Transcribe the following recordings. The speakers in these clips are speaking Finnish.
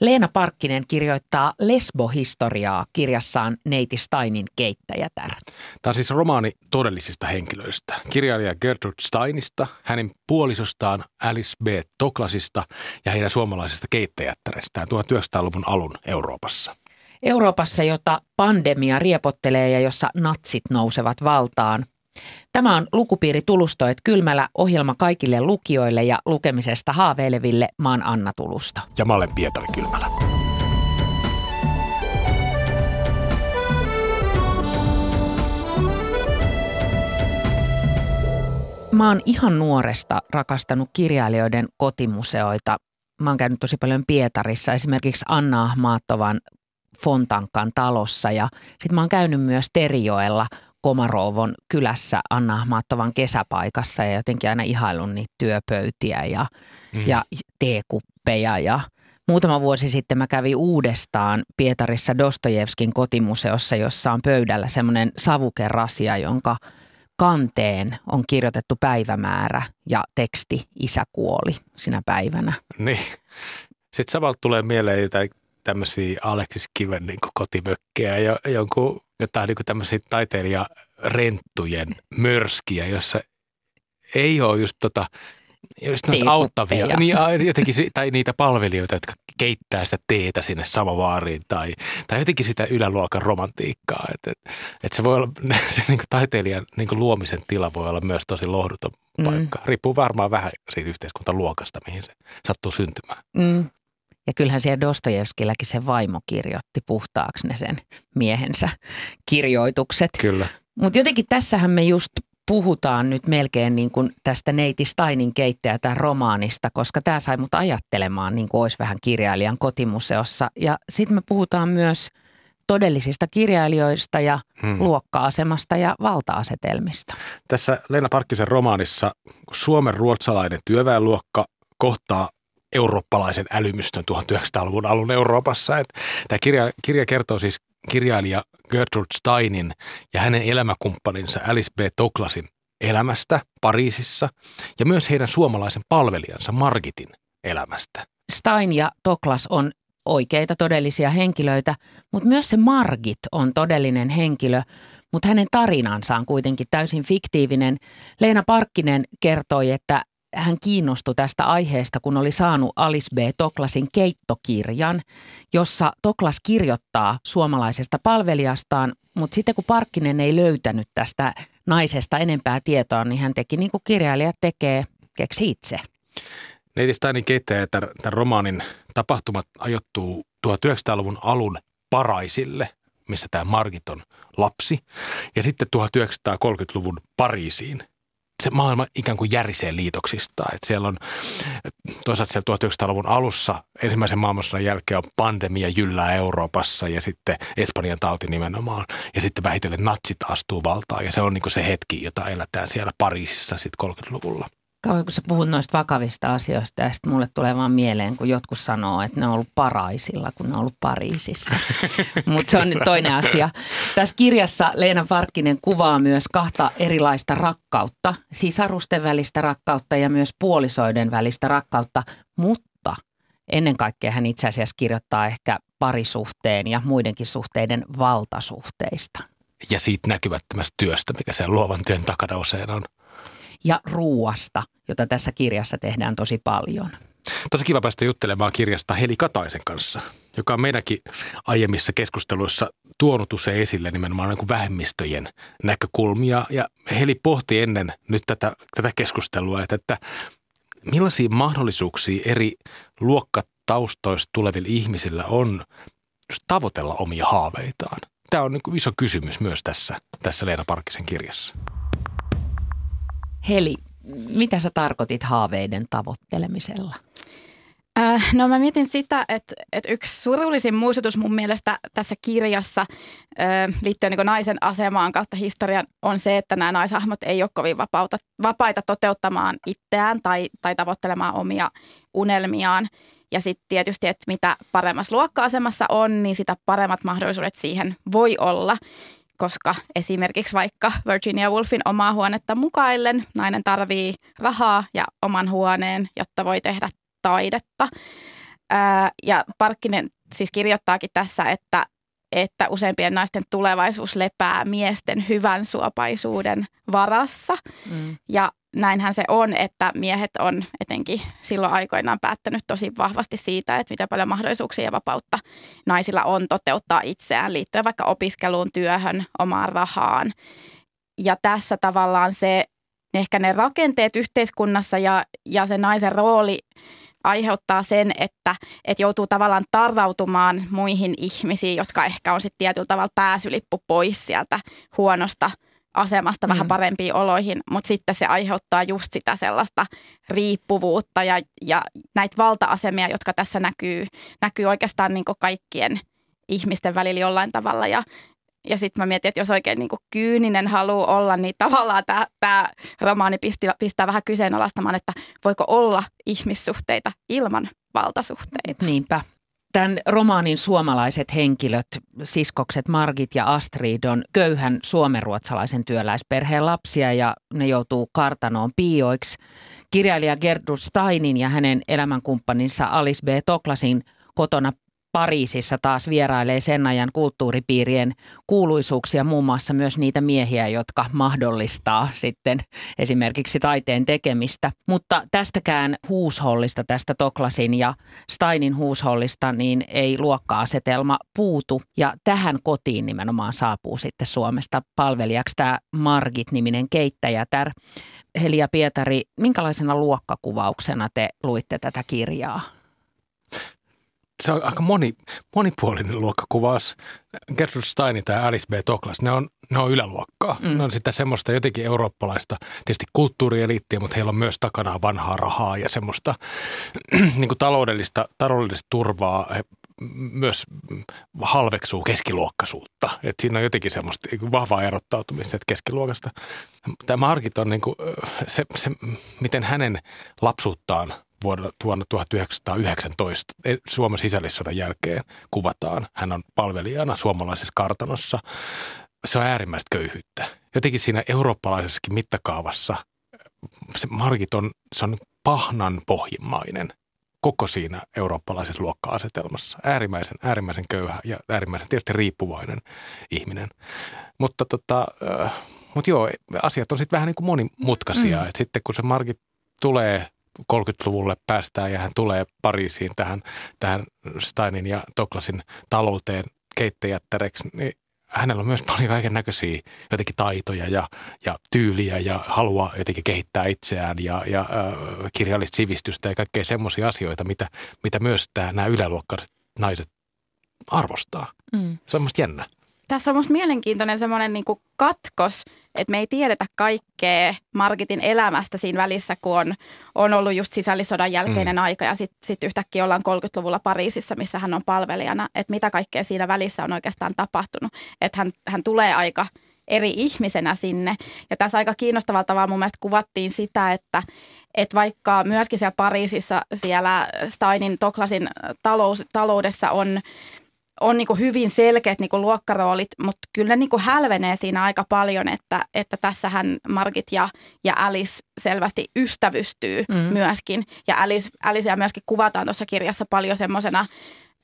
Leena Parkkinen kirjoittaa lesbohistoriaa kirjassaan Neiti Steinin Keittäjätär. Tämä on siis romaani todellisista henkilöistä. Kirjailija Gertrude Steinista, hänen puolisostaan Alice B. Toklasista ja heidän suomalaisesta keittäjättärestään 1900-luvun alun Euroopassa. Euroopassa, jota pandemia riepottelee ja jossa natsit nousevat valtaan. Tämä on Lukupiiri Tulusto et Kylmälä -ohjelma kaikille lukijoille ja lukemisesta haaveileville. Mä oon Anna Tulusto. Ja mä olen Pietari Kylmälä. Mä oon ihan nuoresta rakastanut kirjailijoiden kotimuseoita. Mä oon käynyt tosi paljon Pietarissa, esimerkiksi Anna Ahmatovan Fontankan talossa, ja sitten mä oon käynyt myös Terijoella Komarovon kylässä Anna Ahmatovan kesäpaikassa ja jotenkin aina ihailun niitä työpöytiä ja teekuppeja. Ja muutama vuosi sitten mä kävin uudestaan Pietarissa Dostojevskin kotimuseossa, jossa on pöydällä semmoinen savukerasia, jonka kanteen on kirjoitettu päivämäärä ja teksti "Isä kuoli" sinä päivänä. Niin. Sitten samalta tulee mieleen jotain tämmöisiä Aleksis Kiven niin kuin kotimökkejä ja jotain niin kuin tämmöisiä taiteilijarenttujen mörskiä, jossa ei ole just noita auttavia, jotenkin, tai niitä palvelijoita, jotka keittää sitä teetä sinne samovaariin, tai jotenkin sitä yläluokan romantiikkaa. Et se voi olla, se niin kuin taiteilijan niin kuin luomisen tila voi olla myös tosi lohduton paikka. Riippuu varmaan vähän siitä yhteiskuntaluokasta, mihin se sattuu syntymään. Mm. Ja kyllähän siellä Dostojevskilläkin se vaimo kirjoitti puhtaaksi ne sen miehensä kirjoitukset. Kyllä. Mutta jotenkin tässähän me just puhutaan nyt melkein niin kuin tästä Neiti Steinin Keittäjätär romaanista, koska tämä sai mut ajattelemaan niin kuin olisi vähän kirjailijan kotimuseossa. Ja sitten me puhutaan myös todellisista kirjailijoista ja luokka-asemasta ja valta-asetelmista. Tässä Leena Parkkisen romaanissa Suomen ruotsalainen työväenluokka kohtaa eurooppalaisen älymystön 1900-luvun alun Euroopassa. Tämä kirja kertoo siis kirjailija Gertrude Steinin ja hänen elämäkumppaninsa Alice B. Toklasin elämästä Pariisissa ja myös heidän suomalaisen palvelijansa Margitin elämästä. Stein ja Toklas on oikeita todellisia henkilöitä, mutta myös se Margit on todellinen henkilö, mutta hänen tarinansa on kuitenkin täysin fiktiivinen. Leena Parkkinen kertoi, että hän kiinnostui tästä aiheesta, kun oli saanut Alice B. Toklasin keittokirjan, jossa Toklas kirjoittaa suomalaisesta palvelijastaan, mutta sitten kun Parkkinen ei löytänyt tästä naisesta enempää tietoa, niin hän teki niin kuin kirjailijat tekee, keksi itse. Neiti Steinin Keittäjätär tämän romaanin tapahtumat ajoittuu 1900-luvun alun Pariisille, missä tämä Margit on lapsi, ja sitten 1930-luvun Pariisiin. Se maailma ikään kuin järisee liitoksista. Että siellä on toisaalta siellä 1900-luvun alussa ensimmäisen maailmansodan jälkeen on pandemia jyllää Euroopassa ja sitten Espanjan tauti nimenomaan. Ja sitten vähitellen natsit astuu valtaan ja se on niin kuin se hetki, jota elätään siellä Pariisissa sitten 30-luvulla. Kauan kun sä puhut noista vakavista asioista ja sitten mulle tulee vaan mieleen, kun jotkut sanoo, että ne on ollut Pariisilla, kun ne on ollut Pariisissa. Mutta se on nyt toinen asia. Tässä kirjassa Leena Parkkinen kuvaa myös kahta erilaista rakkautta, sisarusten välistä rakkautta ja myös puolisoiden välistä rakkautta, mutta ennen kaikkea hän itse asiassa kirjoittaa ehkä parisuhteen ja muidenkin suhteiden valtasuhteista. Ja siitä näkymättömästä työstä, mikä sen luovan työn takana usein on. Ja ruuasta, jota tässä kirjassa tehdään tosi paljon. Tosi kiva päästä juttelemaan kirjasta Heli Kataisen kanssa, joka on meidänkin aiemmissa keskusteluissa tuonut usein esille nimenomaan niin kuin vähemmistöjen näkökulmia. Ja Heli pohti ennen nyt tätä keskustelua, että millaisia mahdollisuuksia eri luokkataustoista tulevilla ihmisillä on tavoitella omia haaveitaan. Tämä on niin kuin iso kysymys myös tässä Leena Parkkisen kirjassa. Heli, mitä sä tarkoitit haaveiden tavoittelemisella? No mä mietin sitä, että yksi surullisin muistutus mun mielestä tässä kirjassa liittyen niin naisen asemaan kautta historian on se, että nämä naisahmot ei ole kovin vapaita toteuttamaan itseään tai tavoittelemaan omia unelmiaan. Ja sitten tietysti, että mitä paremmassa luokka-asemassa on, niin sitä paremmat mahdollisuudet siihen voi olla. Koska esimerkiksi vaikka Virginia Woolfin omaa huonetta mukaillen nainen tarvii rahaa ja oman huoneen, jotta voi tehdä taidetta. Ja Parkkinen siis kirjoittaakin tässä, että useimpien naisten tulevaisuus lepää miesten hyvän suopaisuuden varassa. Mm. Ja näinhän se on, että miehet on etenkin silloin aikoinaan päättänyt tosi vahvasti siitä, että mitä paljon mahdollisuuksia ja vapautta naisilla on toteuttaa itseään liittyen vaikka opiskeluun, työhön, omaan rahaan. Ja tässä tavallaan se, ehkä ne rakenteet yhteiskunnassa ja se naisen rooli aiheuttaa sen, että joutuu tavallaan tarrautumaan muihin ihmisiin, jotka ehkä on sitten tietyllä tavalla pääsylippu pois sieltä huonosta asemasta vähän parempiin oloihin, mutta sitten se aiheuttaa just sitä sellaista riippuvuutta ja näitä valta-asemia, jotka tässä näkyy oikeastaan niin kuin kaikkien ihmisten välillä jollain tavalla. Ja sitten mä mietin, että jos oikein niin kuin kyyninen haluaa olla, niin tavallaan tämä romaani pistää vähän kyseenalaistamaan, että voiko olla ihmissuhteita ilman valtasuhteita. Niinpä. Tämän romaanin suomalaiset henkilöt, siskokset Margit ja Astrid, on köyhän suomenruotsalaisen työläisperheen lapsia ja ne joutuu kartanoon piioiksi. Kirjailija Gertrude Steinin ja hänen elämänkumppaninsa Alice B. Toklasin kotona Pariisissa taas vierailee sen ajan kulttuuripiirien kuuluisuuksia, muun muassa myös niitä miehiä, jotka mahdollistaa sitten esimerkiksi taiteen tekemistä. Mutta tästäkään huushollista, tästä Toklasin ja Steinin huushollista, niin ei luokka-asetelma puutu. Ja tähän kotiin nimenomaan saapuu sitten Suomesta palvelijaksi tämä Margit-niminen keittäjätär. Heli ja Pietari, minkälaisena luokkakuvauksena te luitte tätä kirjaa? Se on aika monipuolinen luokkakuvaus. Gertrude Stein ja Alice B. Toklas, ne on yläluokkaa. Mm. Ne on sitä semmoista jotenkin eurooppalaista, tietysti kulttuurieliittiä, mutta heillä on myös takanaan vanhaa rahaa ja semmoista niin kuin taloudellista turvaa. He myös halveksuu keskiluokkaisuutta. Et siinä on jotenkin semmoista vahvaa erottautumista keskiluokasta. Tämä Margit on niin kuin se, miten hänen lapsuuttaan vuonna 1919 Suomen sisällissodan jälkeen kuvataan. Hän on palvelijana suomalaisessa kartanossa. Se on äärimmäistä köyhyyttä. Jotenkin siinä eurooppalaisessakin mittakaavassa se Margit on, se on pahnan pohjimmainen koko siinä eurooppalaisessa luokka-asetelmassa. Äärimmäisen köyhä ja äärimmäisen tietysti riippuvainen ihminen. Mutta joo, asiat on sitten vähän niin kuin monimutkaisia. Mm. Sitten kun se Margit tulee 30-luvulle päästään ja hän tulee Pariisiin tähän Steinin ja Toklasin talouteen keittäjättäreksi, niin hänellä on myös paljon kaikennäköisiä jotenkin taitoja ja tyyliä ja halua jotenkin kehittää itseään ja kirjallista sivistystä ja kaikkea semmoisia asioita, mitä myös nämä yläluokkaiset naiset arvostaa. Mm. Se on musta jännä. Tässä on musta mielenkiintoinen semmoinen niin kuin katkos, että me ei tiedetä kaikkea Margitin elämästä siinä välissä, kun on ollut just sisällissodan jälkeinen aika ja sit yhtäkkiä ollaan 30-luvulla Pariisissa, missä hän on palvelijana, että mitä kaikkea siinä välissä on oikeastaan tapahtunut. Että hän tulee aika eri ihmisenä sinne ja tässä aika kiinnostavalla tavalla mun mielestä kuvattiin sitä, että vaikka myöskin siellä Pariisissa siellä Steinin Toklasin taloudessa on niin hyvin selkeät niin luokkaroolit, mutta kyllä ne niin hälvenee siinä aika paljon, että tässähän Margit ja Alice selvästi ystävystyy myöskin. Ja Alice myöskin kuvataan tuossa kirjassa paljon semmoisena,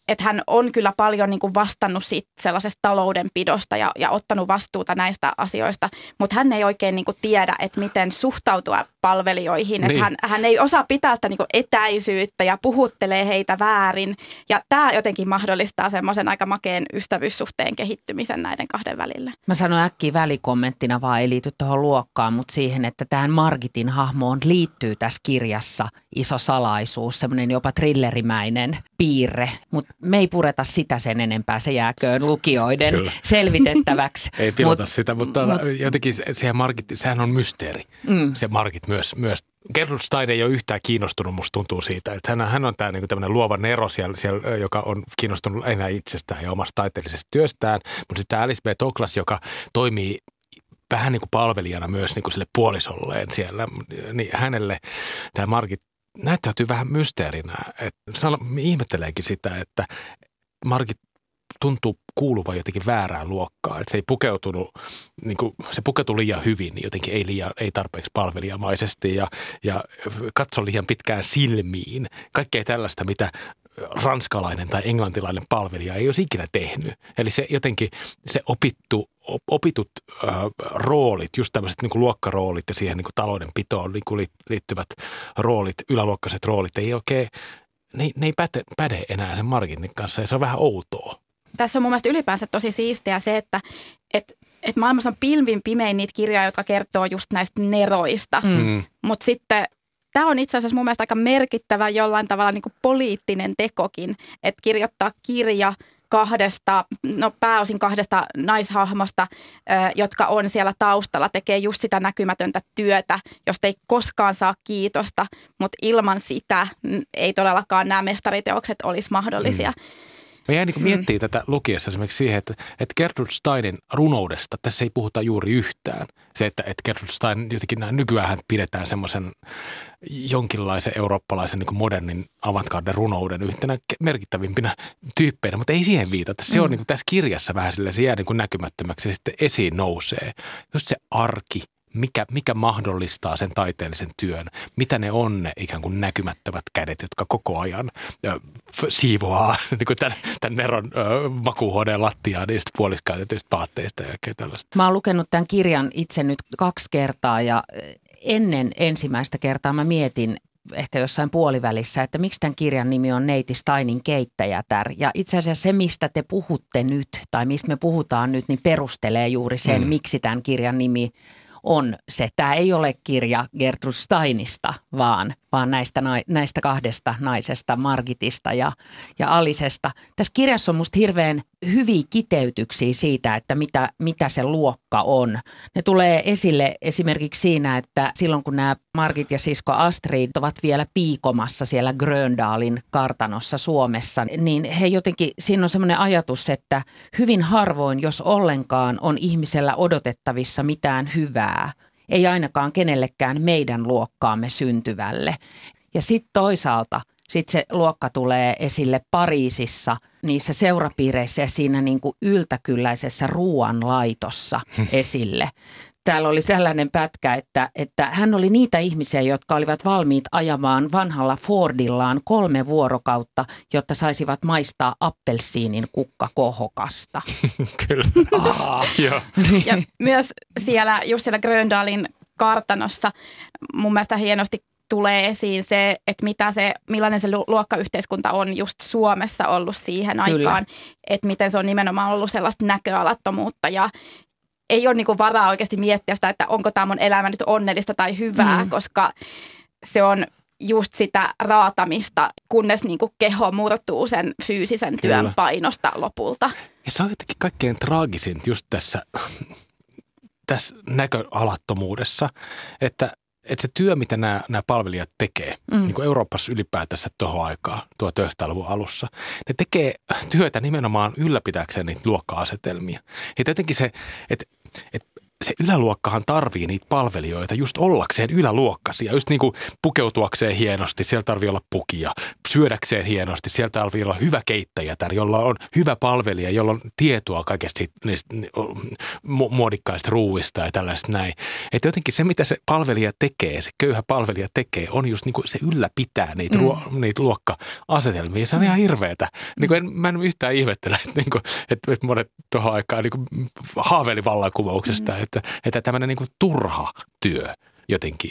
että hän on kyllä paljon niin vastannut siitä sellaisesta taloudenpidosta ja ottanut vastuuta näistä asioista, mutta hän ei oikein niin tiedä, että miten suhtautua palvelijoihin. Niin. Että hän ei osaa pitää sitä niin etäisyyttä ja puhuttelee heitä väärin. Ja tämä jotenkin mahdollistaa semmoisen aika makeen ystävyyssuhteen kehittymisen näiden kahden välillä. Mä sanon äkkiä välikommenttina vaan, ei liity tuohon luokkaan, mutta siihen, että tähän Margitin hahmoon liittyy tässä kirjassa iso salaisuus, semmoinen jopa thrillerimäinen piirre, mutta me ei pureta sitä sen enempää, se jääköön lukijoiden selvitettäväksi. Ei pilota sitä, mutta jotenkin sehän on mysteeri, se Margit myös. Gertrude Stein ei ole yhtään kiinnostunut, musta tuntuu siitä, että hän on tämmöinen luova nero siellä, joka on kiinnostunut enää itsestään ja omasta taiteellisesta työstään, mutta sitten Alice B. Toklas, joka toimii vähän niin kuin palvelijana myös niin kuin sille puolisolleen siellä, niin hänelle tämä Margit näyttäytyy vähän mysteerinä. Ihmetteleekin sitä, että Margit tuntuu kuuluvan jotenkin väärään luokkaan. Että se ei pukeutunut, niin kuin, se pukeutui liian hyvin, jotenkin ei tarpeeksi palvelijamaisesti ja katso liian pitkään silmiin. Kaikkea tällaista, mitä ranskalainen tai englantilainen palvelija ei olisi ikinä tehnyt. Eli se jotenkin se opitut roolit, just tämmöiset niin kuin luokkaroolit ja siihen niin kuin taloudenpitoon niin kuin liittyvät roolit, yläluokkaiset roolit, ei oikein, ne ei päde enää sen Margitin kanssa ja se on vähän outoa. Tässä on mun mielestä ylipäänsä tosi siistiä se, että maailmassa on pilvin pimein niitä kirjoja, jotka kertoo just näistä neroista, mutta sitten tämä on itse asiassa mun mielestä aika merkittävä jollain tavalla niin kuin poliittinen tekokin, että kirjoittaa kirja pääosin kahdesta naishahmosta, jotka on siellä taustalla, tekee just sitä näkymätöntä työtä, josta ei koskaan saa kiitosta, mutta ilman sitä ei todellakaan nämä mestariteokset olisi mahdollisia. Mä jäin niin kuin miettimään tätä lukiessa esimerkiksi siihen, että Gertrude Steinin runoudesta tässä ei puhuta juuri yhtään. Se, että Gertrude Stein jotenkin nykyään pidetään semmoisen jonkinlaisen eurooppalaisen niin kuin modernin avantgarden runouden yhtenä merkittävimpinä tyyppeinä, mutta ei siihen viitata. Se on niin kuin tässä kirjassa vähän silleen, se jää niin kuin näkymättömäksi ja sitten esiin nousee. Just se arki. Mikä mahdollistaa sen taiteellisen työn? Mitä ne on ne ikään kuin näkymättömät kädet, jotka koko ajan siivoaa niin kuin tämän neron makuuhuoneen lattiaa niistä puoliskäytetyistä vaatteista ja kaikkea tällaista? Mä oon lukenut tämän kirjan itse nyt 2 kertaa ja ennen ensimmäistä kertaa mä mietin ehkä jossain puolivälissä, että miksi tämän kirjan nimi on Neiti Steinin Keittäjätär. Ja itse asiassa se, mistä te puhutte nyt tai mistä me puhutaan nyt, niin perustelee juuri sen, miksi tämän kirjan nimi on se. Tämä ei ole kirja Gertrude Steinista, vaan näistä 2 naisesta, Margitista ja Alicesta. Tässä kirjassa on musta hirveän hyviä kiteytyksiä siitä, että mitä se luokka on. Ne tulee esille esimerkiksi siinä, että silloin kun nämä Margit ja sisko Astrid ovat vielä piikomassa siellä Gröndalin kartanossa Suomessa, niin he jotenkin, siinä on semmoinen ajatus, että hyvin harvoin, jos ollenkaan, on ihmisellä odotettavissa mitään hyvää. Ei ainakaan kenellekään meidän luokkaamme syntyvälle. Ja sitten toisaalta se luokka tulee esille Pariisissa, niissä seurapiireissä ja siinä niinku yltäkylläisessä ruoanlaitossa esille. Täällä oli tällainen pätkä, että hän oli niitä ihmisiä, jotka olivat valmiit ajamaan vanhalla Fordillaan 3 vuorokautta, jotta saisivat maistaa appelsiinin kukkakohokasta. Kyllä. Ja myös siellä Gröndalin kartanossa mun mielestä hienosti tulee esiin se, että millainen se luokkayhteiskunta on just Suomessa ollut siihen aikaan, että miten se on nimenomaan ollut sellaista näköalattomuutta ja ei ole niinku varaa oikeasti miettiä sitä, että onko tämä mun elämä nyt onnellista tai hyvää, koska se on just sitä raatamista, kunnes niinku keho murtuu sen fyysisen työn painosta lopulta. Ja se on jotenkin kaikkein traagisin just tässä näköalattomuudessa, että se työ, mitä nämä palvelijat tekee, niin kuin Euroopassa ylipäätänsä tuohon aikaan, 1900-luvun alussa, ne tekee työtä nimenomaan ylläpitääkseen niitä luokka-asetelmia. Ja jotenkin se, että se yläluokkahan tarvii niitä palvelijoita just ollakseen yläluokkaisia, just niin kuin pukeutuakseen hienosti, siellä tarvii olla pukia, syödäkseen hienosti, siellä tarvii olla hyvä keittäjätär, jolla on hyvä palvelija, jolla on tietoa kaikesta niistä muodikkaista ruuista ja tällaista näin. Että jotenkin se, mitä se palvelija tekee, se köyhä palvelija tekee, on just niin kuin se ylläpitää niitä, niitä luokka-asetelmia ja se on ihan hirveätä. Niin kuin mä en yhtään ihmettele, että monet tuohon aikaan niin haaveili vallankumouksesta, että tämmöinen niin kuin turha työ jotenkin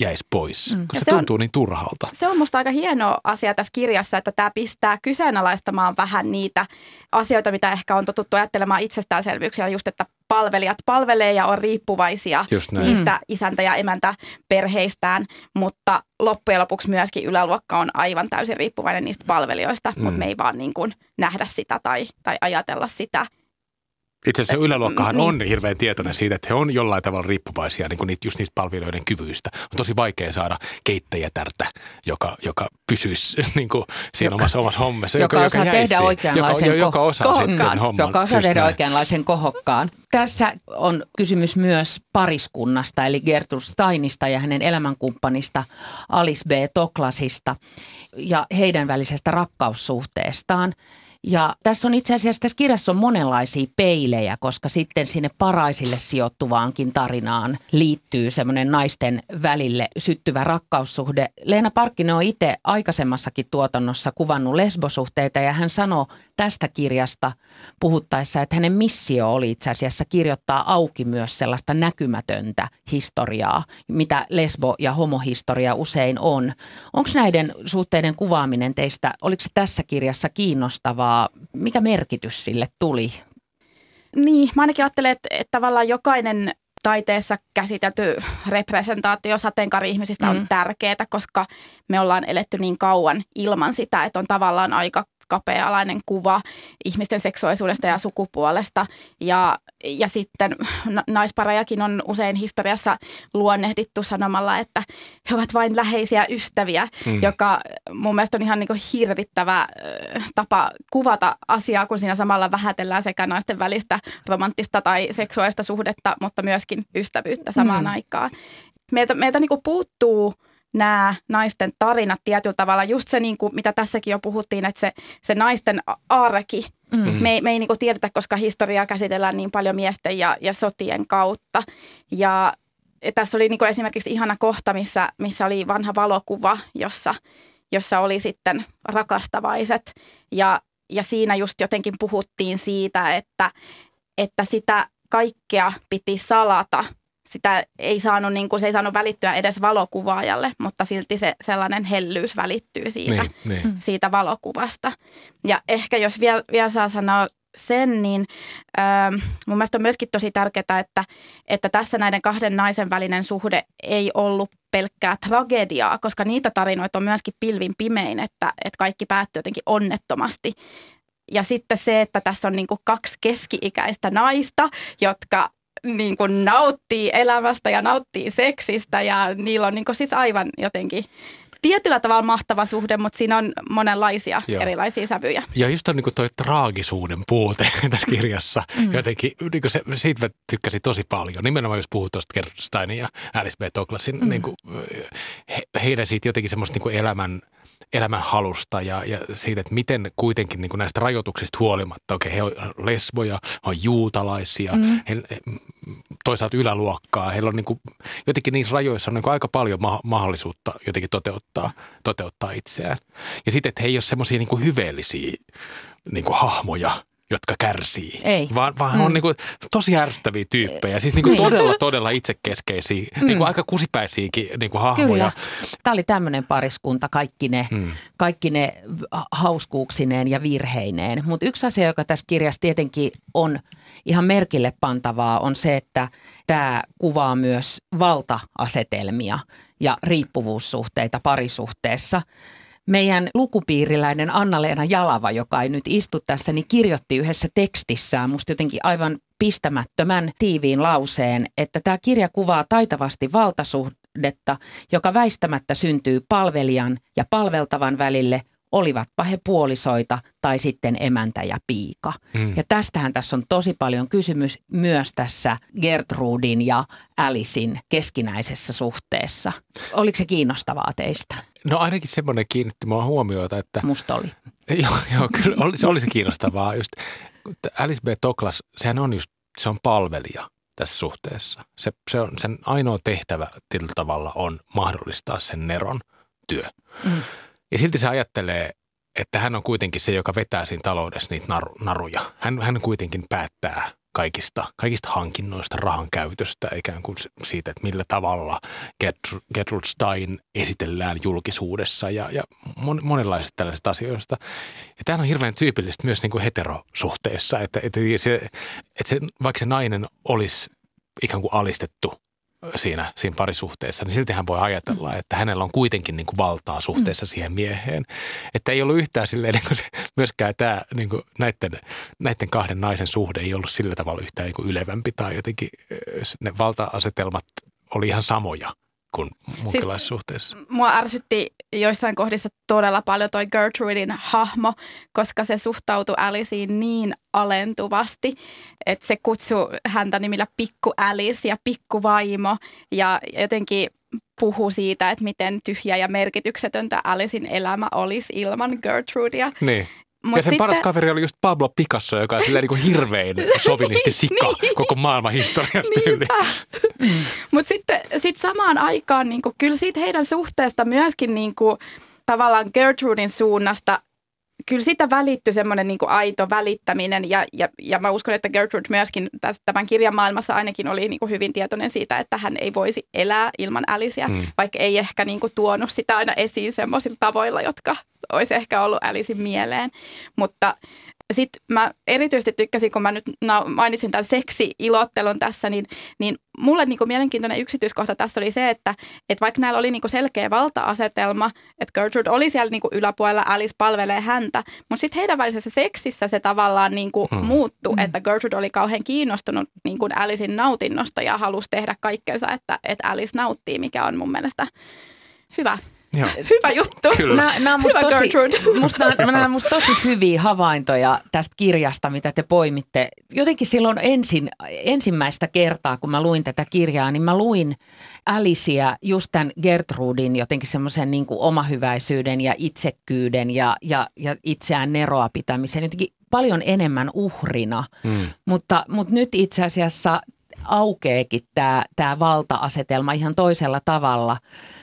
jäisi pois, koska se tuntuu niin turhalta. Se on musta aika hieno asia tässä kirjassa, että tämä pistää kyseenalaistamaan vähän niitä asioita, mitä ehkä on totuttu ajattelemaan itsestäänselvyyksiä, just että palvelijat palvelee ja on riippuvaisia niistä isäntä- ja emäntäperheistään, mutta loppujen lopuksi myöskin yläluokka on aivan täysin riippuvainen niistä palvelijoista, mutta me ei vaan niin kuin nähdä sitä tai ajatella sitä. Itse asiassa yläluokkahan on hirveän tietoinen siitä, että he on jollain tavalla riippuvaisia niin kuin just niistä palvelijoiden kyvyistä. On tosi vaikea saada keittäjätärtä, joka pysyisi niin kuin siinä omassa hommassa. Joka osaa tehdä oikeanlaisen kohokkaan. Joka osaa tehdä oikeanlaisen kohokkaan. Tässä on kysymys myös pariskunnasta, eli Gertrude Steinista ja hänen elämänkumppanista Alice B. Toklasista ja heidän välisestä rakkaussuhteestaan. Ja tässä on itse asiassa, tässä kirjassa on monenlaisia peilejä, koska sitten sinne Paraisille sijoittuvaankin tarinaan liittyy semmoinen naisten välille syttyvä rakkaussuhde. Leena Parkkinen on itse aikaisemmassakin tuotannossa kuvannut lesbosuhteita ja hän sanoo tästä kirjasta puhuttaessa, että hänen missio oli itse asiassa kirjoittaa auki myös sellaista näkymätöntä historiaa, mitä lesbo- ja homohistoria usein on. Onko näiden suhteiden kuvaaminen teistä, oliko se tässä kirjassa kiinnostavaa? Mikä merkitys sille tuli? Niin, mä ainakin ajattelen, että tavallaan jokainen taiteessa käsitelty representaatio sateenkaari-ihmisistä on tärkeää, koska me ollaan eletty niin kauan ilman sitä, että on tavallaan aika kapea-alainen kuva ihmisten seksuaalisuudesta ja sukupuolesta. Ja sitten naisparejakin on usein historiassa luonnehdittu sanomalla, että he ovat vain läheisiä ystäviä, joka mun mielestä on ihan niin kuin hirvittävä tapa kuvata asiaa, kun siinä samalla vähätellään sekä naisten välistä romanttista tai seksuaalista suhdetta, mutta myöskin ystävyyttä samaan aikaan. Meiltä niin kuin puuttuu nämä naisten tarinat tietyllä tavalla, just se niin kuin, mitä tässäkin jo puhuttiin, että se naisten arki, me ei niin kuin tiedetä, koska historiaa käsitellään niin paljon miesten ja sotien kautta. Ja tässä oli niin kuin esimerkiksi ihana kohta, missä oli vanha valokuva, jossa oli sitten rakastavaiset ja siinä just jotenkin puhuttiin siitä, että sitä kaikkea piti salata. Sitä ei saanut, niin kuin, se ei saanut välittyä edes valokuvaajalle, mutta silti se sellainen hellyys välittyy siitä valokuvasta. Ja ehkä jos vielä saa sanoa sen, niin mun mielestä on myöskin tosi tärkeää, että tässä näiden kahden naisen välinen suhde ei ollut pelkkää tragediaa, koska niitä tarinoita on myöskin pilvin pimein, että kaikki päättyy jotenkin onnettomasti. Ja sitten se, että tässä on niin kuin kaksi keski-ikäistä naista, jotka niin kuin nauttii elämästä ja nauttii seksistä ja niillä on niin kuin siis aivan jotenkin tietyllä tavalla mahtava suhde, mutta siinä on monenlaisia erilaisia sävyjä. Ja just on niin kuin toi traagisuuden puute tässä kirjassa. Jotenkin, niin kuin siitä mä tykkäsin tosi paljon. Nimenomaan jos puhut tuosta Gertrude Steinin ja Alice B. Toklasin, niin kuin heidän siitä jotenkin semmoista niin kuin elämän halusta ja siitä, että miten kuitenkin niin kuin näistä rajoituksista huolimatta, he on lesboja, on juutalaisia, he toisaalta yläluokkaa, heillä on niin kuin, jotenkin niissä rajoissa on niin kuin aika paljon mahdollisuutta jotenkin toteuttaa itseään. Ja sitten, että he ei ole semmoisia niin kuin hyveellisiä niin kuin hahmoja, jotka kärsii, vaan on niinku tosi ärsyttäviä tyyppejä, siis niinku todella itsekeskeisiä, niinku aika kusipäisiäkin niinku hahmoja. Kyllä. Tämä oli tämmöinen pariskunta, kaikki ne hauskuuksineen ja virheineen, mutta yksi asia, joka tässä kirjassa tietenkin on ihan merkille pantavaa, on se, että tämä kuvaa myös valta-asetelmia ja riippuvuussuhteita parisuhteessa. Meidän lukupiiriläinen Anna-Leena Jalava, joka ei nyt istu tässä, niin kirjoitti yhdessä tekstissään musta jotenkin aivan pistämättömän tiiviin lauseen, että tämä kirja kuvaa taitavasti valtasuhdetta, joka väistämättä syntyy palvelijan ja palveltavan välille, olivatpa he puolisoita tai sitten emäntä ja piika. Ja tästähän tässä on tosi paljon kysymys myös tässä Gertrudin ja Alicein keskinäisessä suhteessa. Oliko se kiinnostavaa teistä? No ainakin semmoinen kiinnitti minua huomiota, että... Musta oli. Joo, kyllä oli se kiinnostavaa. Just, Alice B. Toklas, sehän on just, se on palvelija tässä suhteessa. Sen ainoa tehtävä tietyllä tavalla on mahdollistaa sen neron työ. Ja silti se ajattelee, että hän on kuitenkin se, joka vetää siinä taloudessa niitä naruja. Hän kuitenkin päättää kaikista hankinnoista, rahan käytöstä, ikään kuin siitä, että millä tavalla Gertrude Stein esitellään julkisuudessa ja monenlaisista tällaisista asioista. Ja tämähän on hirveän tyypillistä myös niin kuin heterosuhteessa, että se, vaikka se nainen olisi ikään kuin alistettu siinä parisuhteessa, niin silti hän voi ajatella, että hänellä on kuitenkin niin kuin valtaa suhteessa siihen mieheen. Että ei ollut yhtään silleen, niin kuin se, myöskään tämä niin kuin näiden kahden naisen suhde ei ollut sillä tavalla yhtään niin kuin ylevämpi tai jotenkin ne valta-asetelmat oli ihan samoja kuin muunkinlaissuhteessa. Siis, mua ärsytti joissain kohdissa todella paljon toi Gertrudin hahmo, koska se suhtautui Aliceen niin alentuvasti, että se kutsui häntä nimillä Pikku Alice ja pikkuvaimo ja jotenkin puhui siitä, että miten tyhjä ja merkityksetöntä Alicen elämä olisi ilman Gertrudia. Niin. Ja sen paras kaveri oli just Pablo Picasso, joka on silleen niin kuin hirvein sovinisti sika koko maailman historiasta yli. Mutta sitten samaan aikaan niin kuin, kyllä siitä heidän suhteesta myöskin niin kuin, tavallaan Gertrudin suunnasta, kyllä siitä välittyi semmoinen niin kuin aito välittäminen ja mä uskon, että Gertrude myöskin tämän kirjan maailmassa ainakin oli niin kuin hyvin tietoinen siitä, että hän ei voisi elää ilman Aliceä, vaikka ei ehkä niin kuin tuonut sitä aina esiin semmoisilla tavoilla, jotka olisi ehkä ollut Alicen mieleen. Mutta sitten mä erityisesti tykkäsin, kun mä nyt mainitsin tämän seksi-ilottelun tässä, niin mulle niin kuin mielenkiintoinen yksityiskohta tässä oli se, että vaikka näillä oli niin kuin selkeä valta-asetelma, että Gertrude oli siellä niin kuin yläpuolella, Alice palvelee häntä, mutta sitten heidän välisessä seksissä se tavallaan niin kuin muuttui, että Gertrude oli kauhean kiinnostunut niin kuin Alicen nautinnosta ja halusi tehdä kaikkensa, että Alice nauttii, mikä on mun mielestä hyvä. Joo. Hyvä juttu. Nämä on musta tosi hyviä havaintoja tästä kirjasta, mitä te poimitte. Jotenkin silloin ensimmäistä kertaa, kun mä luin tätä kirjaa, niin mä luin Aliceä just tämän Gertrudin jotenkin semmoisen niin kuin omahyväisyyden ja itsekkyyden ja itseään neroa pitämisen jotenkin paljon enemmän uhrina. Mutta nyt itse asiassa aukeekin tämä valta-asetelma ihan toisella tavalla.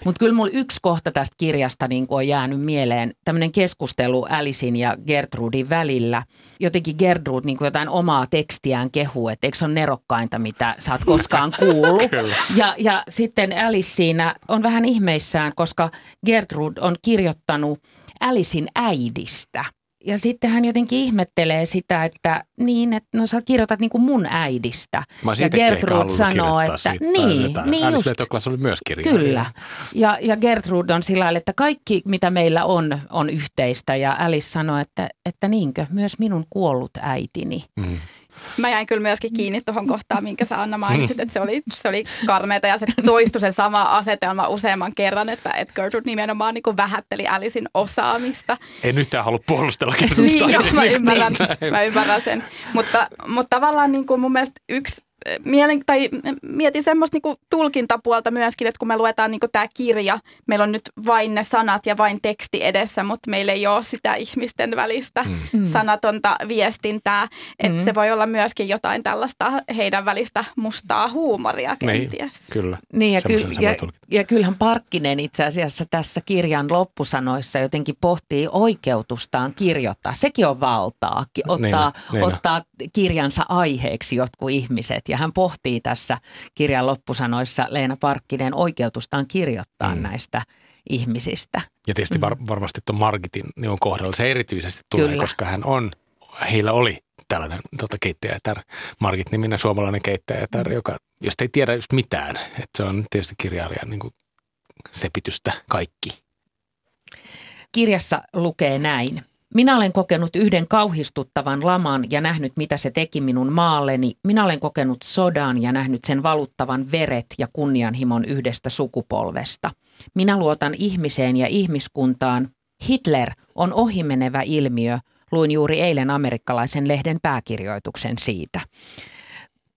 Mutta kyllä mulla yksi kohta tästä kirjasta niin on jäänyt mieleen. Tämmöinen keskustelu Alicen ja Gertrudin välillä. Jotenkin Gertrude niin jotain omaa tekstiään kehuu, että eikö se ole nerokkainta, mitä sä oot koskaan kuullut. Ja sitten Alice siinä on vähän ihmeissään, koska Gertrude on kirjoittanut Alicen äidistä. Ja sitten hän jotenkin ihmettelee sitä, että niin, että no sä kirjoitat niin kuin mun äidistä. Ja Gertrude sanoo, että niin just. Alice B. Toklas oli myös kirjailija. Kyllä. Ja Gertrude on sillä lailla, että kaikki mitä meillä on yhteistä. Ja Alice sanoo, että niinkö, myös minun kuollut äitini. Mä jäin kyllä myöskin kiinni tuohon kohtaan, minkä sä Anna mainitsit, että se oli karmeeta ja se toistui se sama asetelma useamman kerran, että Gertrude nimenomaan niin kuin vähätteli Alicen osaamista. Ei nytään halua puolustella Gertrude Steinia. Niin, mä ymmärrän sen. Mutta tavallaan niin kuin mun mielestä mietin semmoista niinku tulkintapuolta myöskin, että kun me luetaan niinku tämä kirja, meillä on nyt vain ne sanat ja vain teksti edessä, mutta meillä ei ole sitä ihmisten välistä sanatonta viestintää. Että se voi olla myöskin jotain tällaista heidän välistä mustaa huumoria kenties. Niin, kyllä. Niin, ja kyllähän Parkkinen itse asiassa tässä kirjan loppusanoissa jotenkin pohtii oikeutustaan kirjoittaa. Sekin on valtaa, ottaa kirjansa aiheeksi jotkut ihmiset. Ja hän pohtii tässä kirjan loppusanoissa Leena Parkkinen oikeutustaan kirjoittaa näistä ihmisistä. Ja tietysti varmasti tuon Margitin niin on kohdalla se erityisesti tulee, koska heillä oli tällainen keittäjätär, Margit-niminen suomalainen keittäjätär, joka, josta ei tiedä just mitään. Että se on tietysti kirjailijan niin kuin sepitystä kaikki. Kirjassa lukee näin. Minä olen kokenut yhden kauhistuttavan laman ja nähnyt, mitä se teki minun maalleni. Minä olen kokenut sodan ja nähnyt sen valuttavan veret ja kunnianhimon yhdestä sukupolvesta. Minä luotan ihmiseen ja ihmiskuntaan. Hitler on ohimenevä ilmiö. Luin juuri eilen amerikkalaisen lehden pääkirjoituksen siitä.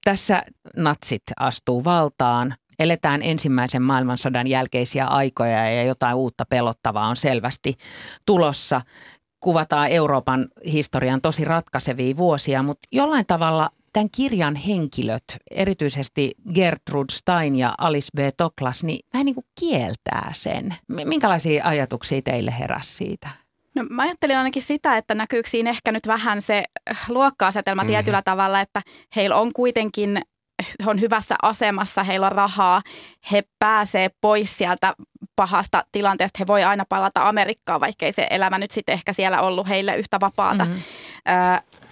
Tässä natsit astuu valtaan. Eletään ensimmäisen maailmansodan jälkeisiä aikoja ja jotain uutta pelottavaa on selvästi tulossa. Kuvataan Euroopan historian tosi ratkaisevia vuosia, mutta jollain tavalla tämän kirjan henkilöt, erityisesti Gertrude Stein ja Alice B. Toklas, niin vähän niin kuin kieltää sen. Minkälaisia ajatuksia teille heräsi siitä? No mä ajattelin ainakin sitä, että näkyykö siinä ehkä nyt vähän se luokka-asetelma tietyllä tavalla, että heillä on kuitenkin, he on hyvässä asemassa, heillä on rahaa, he pääsee pois sieltä pahasta tilanteesta. He voi aina palata Amerikkaan, vaikkei se elämä nyt sitten ehkä siellä ollut heille yhtä vapaata.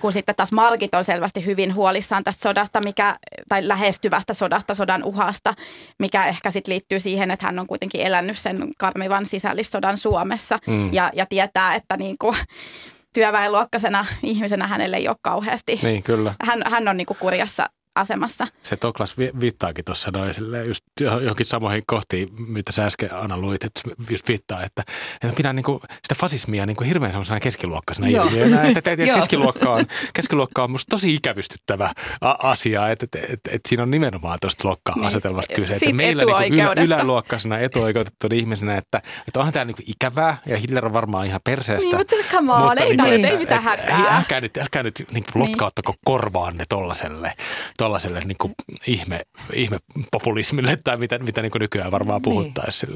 Kun sitten taas Margit on selvästi hyvin huolissaan tästä sodasta, tai lähestyvästä sodasta, sodan uhasta, mikä ehkä sitten liittyy siihen, että hän on kuitenkin elänyt sen karmivan sisällissodan Suomessa ja tietää, että niinku työväenluokkaisena ihmisenä hänelle ei ole kauheasti. Niin, kyllä. Hän on niinku kurjassa asemassa. Se Toklas viittaakin tuossa noin silleen just johonkin samoihin kohtiin, mitä sä äsken Anna luit, että just viittaa, että pidän niinku sitä fasismia niinku hirveän semmoisena keskiluokkaisena ilmiönä. Keskiluokka on musta tosi ikävystyttävä asia, että siinä on nimenomaan tuosta luokka-asetelmasta kyse. Että meillä niinku yläluokkaisena etuoikeutettuna ihmisenä, että onhan tää niinku ikävää ja Hitler on varmaan ihan perseestä. Niin, mutta come on, ei mitään hätää. Älkää nyt niinku lotkauttako korvaanne tollaselle niinku ihmepopulismille tai mitä niinku nykyään varmaan puhuttaisiin.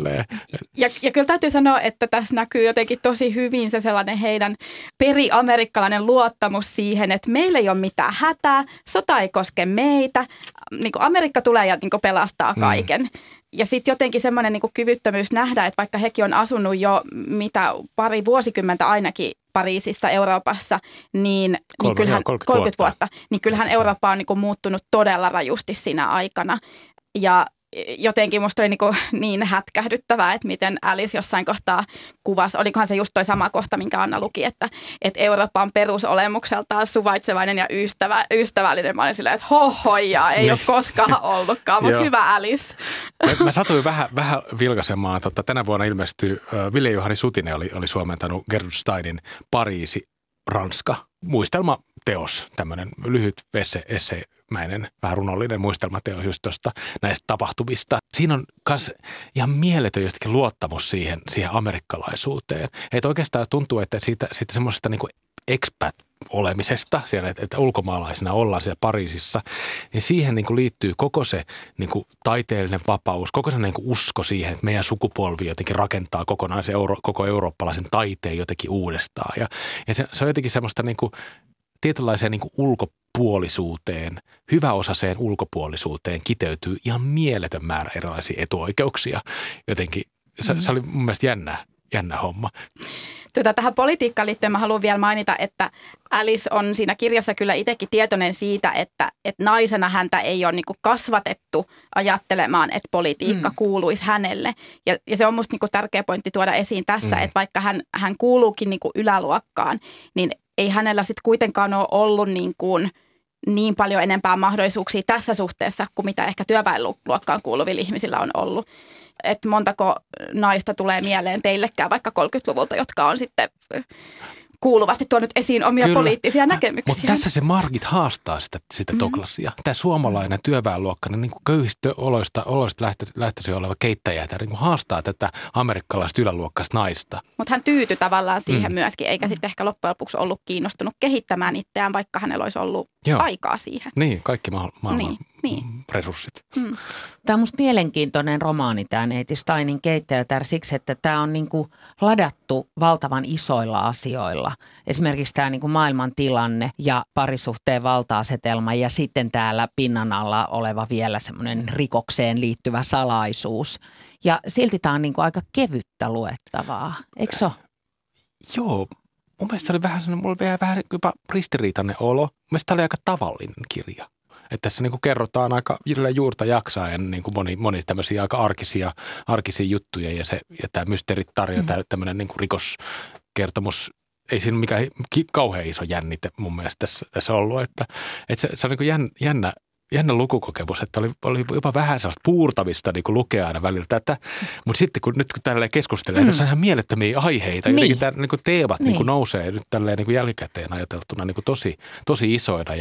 Ja kyllä täytyy sanoa, että tässä näkyy jotenkin tosi hyvin se sellainen heidän periamerikkalainen luottamus siihen, että meillä ei ole mitään hätää, sota ei koske meitä, niin kuin Amerikka tulee ja niin kuin pelastaa kaiken. Ja sitten jotenkin semmoinen niin kuin kyvyttömyys nähdä, että vaikka hekin on asunut jo mitä pari vuosikymmentä ainakin Pariisissa, Euroopassa, niin kyllähän 30 vuotta, niin kyllähän Eurooppa on niin kuin muuttunut todella rajusti siinä aikana. Ja jotenkin musta oli niin hätkähdyttävää, että miten Alice jossain kohtaa kuvasi, olikohan se just toi sama kohta, minkä Anna luki, että Eurooppa on perusolemukseltaan suvaitsevainen ja ystävällinen. Mä olin silleen, että hohojaa, ei ole koskaan ollutkaan, mutta hyvä Alice. Mä satuin vähän vilkaisemaan. Tänä vuonna ilmestyi, Ville-Juhani Sutinen oli suomentanut Gertrude Steinin Pariisi, Ranska muistelmateos, tämmöinen lyhyt essemäinen, vähän runollinen muistelmateos just tuosta näistä tapahtumista. Siinä on myös ihan mieletön jostakin luottamus siihen amerikkalaisuuteen. Että oikeastaan tuntuu, että siitä semmoisesta niin kuin expat-olemisesta, siellä, että ulkomaalaisena ollaan siellä Pariisissa, niin siihen niin kuin liittyy koko se niin kuin taiteellinen vapaus, koko se niin kuin usko siihen, että meidän sukupolvi jotenkin rakentaa kokonaan se koko eurooppalaisen taiteen jotenkin uudestaan. Ja se on jotenkin semmoista niin kuin tietynlaiseen niin kuin ulkopuolisuuteen, hyväosaiseen ulkopuolisuuteen kiteytyy ihan mieletön määrä erilaisia etuoikeuksia. Jotenkin se oli mun mielestä jännä homma. Tähän politiikkaan liittyen mä haluan vielä mainita, että Alice on siinä kirjassa kyllä itsekin tietoinen siitä, että naisena häntä ei ole niinku kasvatettu ajattelemaan, että politiikka kuuluisi hänelle. Ja se on musta niinku tärkeä pointti tuoda esiin tässä, että vaikka hän kuuluukin niinku yläluokkaan, niin ei hänellä sitten kuitenkaan ole ollut niin paljon enempää mahdollisuuksia tässä suhteessa kuin mitä ehkä työväenluokkaan kuuluvilla ihmisillä on ollut. Että montako naista tulee mieleen teillekään vaikka 30-luvulta, jotka on sitten kuuluvasti tuonut esiin omia poliittisia näkemyksiä. Mutta tässä se Margit haastaa sitä Toklasia. Tämä suomalainen työväenluokkainen niin köyhistä oloista lähtöisin oleva keittäjätär niin haastaa tätä amerikkalaista yläluokkaista naista. Mutta hän tyytyi tavallaan siihen myöskin, eikä sitten ehkä loppujen lopuksi ollut kiinnostunut kehittämään itseään, vaikka hänellä olisi ollut aikaa siihen. Niin, kaikki maailman resurssit. Tämä on musta mielenkiintoinen romaani, tämä Neiti Steinin Keittäjätär, siksi, että tämä on niin kuin ladattu valtavan isoilla asioilla. Esimerkiksi tämä niin kuin maailman tilanne ja parisuhteen valta-asetelma ja sitten täällä pinnan alla oleva vielä semmoinen rikokseen liittyvä salaisuus. Ja silti tämä on niin kuin aika kevyttä luettavaa, eikö se ole? Joo. Mun mielestä oli mulla vähän jopa ristiriitainen olo. Mun mielestä tämä oli aika tavallinen kirja. Että tässä niin kuin kerrotaan aika juurta jaksaen niin kuin moni tämmöisiä aika arkisia juttuja ja tämä mysteerit tarjoaa tämmöinen niin kuin rikoskertomus. Ei siinä mikään kauhean iso jännite mun mielestä tässä ollut, että se on niin kuin jännä lukukokemus, että oli jopa vähän sellaista puurtamista niin kuin lukea aina välillä tätä, mutta sitten kun tälleen keskustelee, tässä on ihan mielettömiä aiheita, jotenkin tämän, niin kuin teemat niin kuin nousee nyt tälleen niin kuin jälkikäteen ajateltuna niin kuin tosi isoina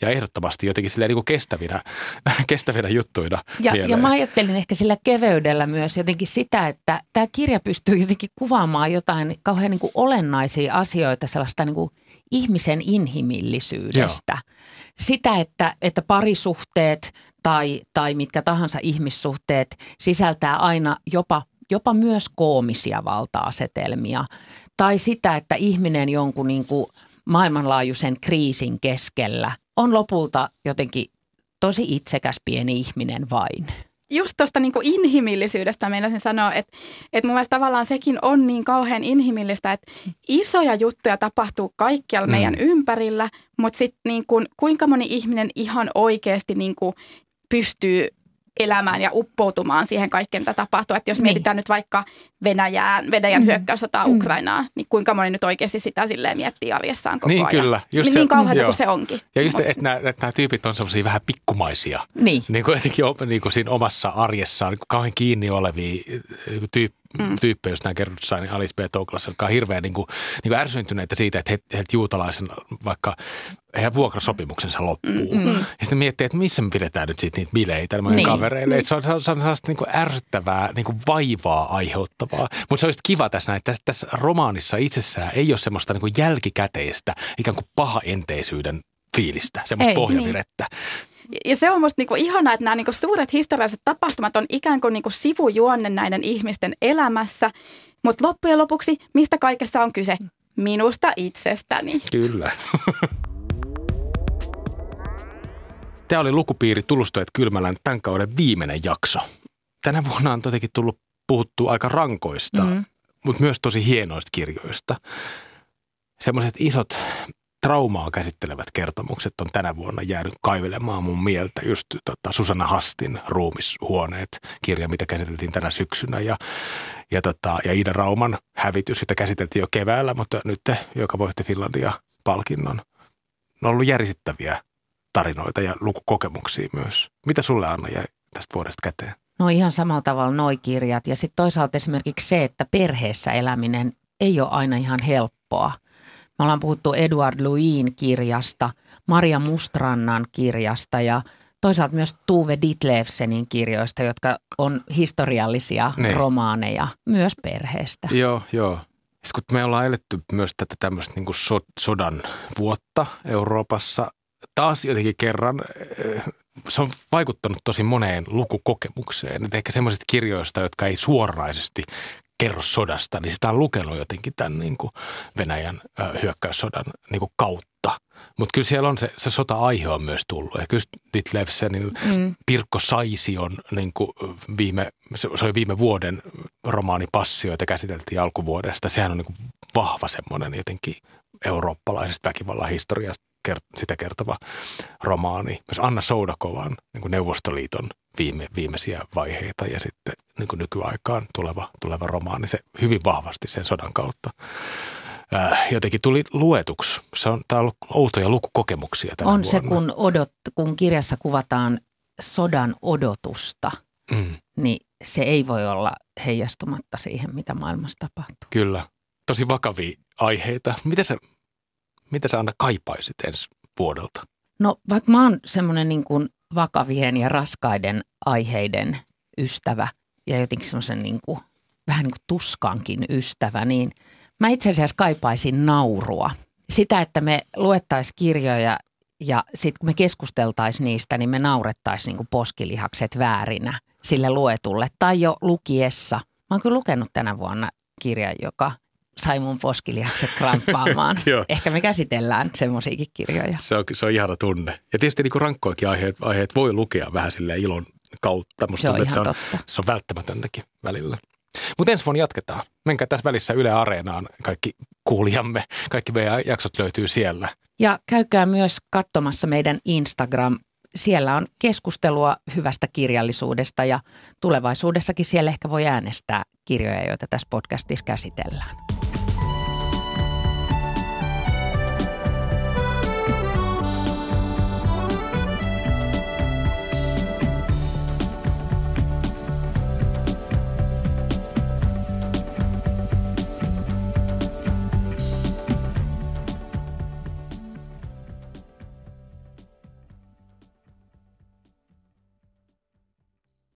ja ehdottomasti jotenkin silleen niin kuin kestävinä juttuina. Ja mä ajattelin ehkä sillä keveydellä myös jotenkin sitä, että tämä kirja pystyy jotenkin kuvaamaan jotain kauhean niin kuin olennaisia asioita sellaista niin kuin ihmisen inhimillisyydestä. Joo. Sitä, että parisuhteet tai mitkä tahansa ihmissuhteet sisältää aina jopa myös koomisia valta-asetelmia. Tai sitä, että ihminen jonkun niin kuin maailmanlaajuisen kriisin keskellä on lopulta jotenkin tosi itsekäs pieni ihminen vain. Just tuosta niin kuin inhimillisyydestä meinasin sanoa, että mun mielestä tavallaan sekin on niin kauhean inhimillistä, että isoja juttuja tapahtuu kaikkialla meidän ympärillä, mutta sitten niin kuin, kuinka moni ihminen ihan oikeasti niin kuin pystyy elämään ja uppoutumaan siihen kaikkeen, mitä tapahtuu. Että jos mietitään nyt vaikka Venäjän hyökkäyssotaa Ukrainaa, niin kuinka moni nyt oikeasti sitä silleen miettii arjessaan koko ajan. Kyllä. Niin, niin kauheata kuin se onkin. Ja just että nämä tyypit on semmoisia vähän pikkumaisia. Niin kuin jotenkin niin siinä omassa arjessaan niin kauhean kiinni olevia tyyppejä, jos nämä kerrottu sain, niin Alice B. Toklas, joka on hirveän niin kuin ärsyntyneitä siitä, että he juutalaisen vaikka heidän vuokrasopimuksensa loppuu. Ja sitten miettii, että missä me pidetään nyt siitä niitä bileitä kavereille. Että se on sellaista niin kuin ärsyttävää, niin kuin vaivaa aiheuttavaa. Mutta se olisi kiva tässä romaanissa itsessään ei ole semmoista niin kuin jälkikäteistä, ikään kuin pahaenteisyyden fiilistä, semmoista pohjavirettä. Niin. Ja se on musta niinku ihanaa, että nämä niinku suuret historialliset tapahtumat on ikään kuin niinku sivujuonne näiden ihmisten elämässä. Mutta loppujen lopuksi, mistä kaikessa on kyse? Minusta itsestäni. Kyllä. Tämä oli Lukupiiri Tulusto et Kylmälän tämän kauden viimeinen jakso. Tänä vuonna on jotenkin tullut puhuttua aika rankoista, mutta myös tosi hienoista kirjoista. Semmoiset isot traumaa käsittelevät kertomukset on tänä vuonna jäänyt kaivelemaan mun mieltä. Just Susanna Hastin Ruumishuoneet, kirja, mitä käsiteltiin tänä syksynä. Ja Ida Rauman Hävitys, jota käsiteltiin jo keväällä, mutta nyt, joka voitti Finlandia-palkinnon. On ollut järisyttäviä tarinoita ja lukukokemuksia myös. Mitä sulle, Anna, jäi tästä vuodesta käteen? No ihan samalla tavalla noi kirjat. Ja sitten toisaalta esimerkiksi se, että perheessä eläminen ei ole aina ihan helppoa. Me ollaan puhuttu Edward Louisin kirjasta, Maria Mustrannan kirjasta ja toisaalta myös Tove Ditlevsenin kirjoista, jotka on historiallisia romaaneja myös perheestä. Joo. Sitten kun me ollaan eletty myös tätä tämmöistä niin kuin sodan vuotta Euroopassa, taas jotenkin kerran se on vaikuttanut tosi moneen lukukokemukseen. Et ehkä semmoisista kirjoista, jotka ei suoraisesti kerro sodasta, niin sitä on lukenut jotenkin tämän niin kuin Venäjän hyökkäyssodan niin kuin kautta. Mutta kyllä siellä on se sota-aihe on myös tullut. Ja kyllä Ditlevsenin Pirkko Saision, niin kuin se oli viime vuoden romaanipassio, jota käsiteltiin alkuvuodesta. Sehän on niin kuin vahva semmoinen jotenkin eurooppalaisesta väkivallan historiasta sitä kertova romaani. Myös Anna Soudakovan niin kuin Neuvostoliiton viimeisiä vaiheita ja sitten niin kuin nykyaikaan tuleva romaani, se hyvin vahvasti sen sodan kautta jotenkin tuli luetuksi. Tämä on ollut outoja lukukokemuksia tänä vuonna. On se, kun kirjassa kuvataan sodan odotusta, niin se ei voi olla heijastumatta siihen, mitä maailmassa tapahtuu. Kyllä. Tosi vakavia aiheita. Mitä sä Anna kaipaisit ensi vuodelta? No vaikka mä oon semmoinen niin kuin vakavien ja raskaiden aiheiden ystävä ja jotenkin semmoisen niin kuin, vähän niin kuin tuskankin ystävä, niin mä itse asiassa kaipaisin naurua. Sitä, että me luettaisiin kirjoja ja sitten kun me keskusteltaisiin niistä, niin me naurettaisiin niin kuin poskilihakset väärinä sille luetulle tai jo lukiessa. Mä oon kyllä lukenut tänä vuonna kirjan, joka sai mun poskilihakset kramppaamaan. Ehkä me käsitellään semmoisiakin kirjoja. Se on ihana tunne. Ja tietysti niin kuin rankkoakin aiheet voi lukea vähän silleen ilon kautta. Musta tuntuu, että se on välttämätöntäkin välillä. Mutta ensi vuonna jatketaan. Menkää tässä välissä Yle Areenaan kaikki kuulijamme. Kaikki meidän jaksot löytyy siellä. Ja käykää myös katsomassa meidän Instagram. Siellä on keskustelua hyvästä kirjallisuudesta ja tulevaisuudessakin siellä ehkä voi äänestää kirjoja, joita tässä podcastissa käsitellään.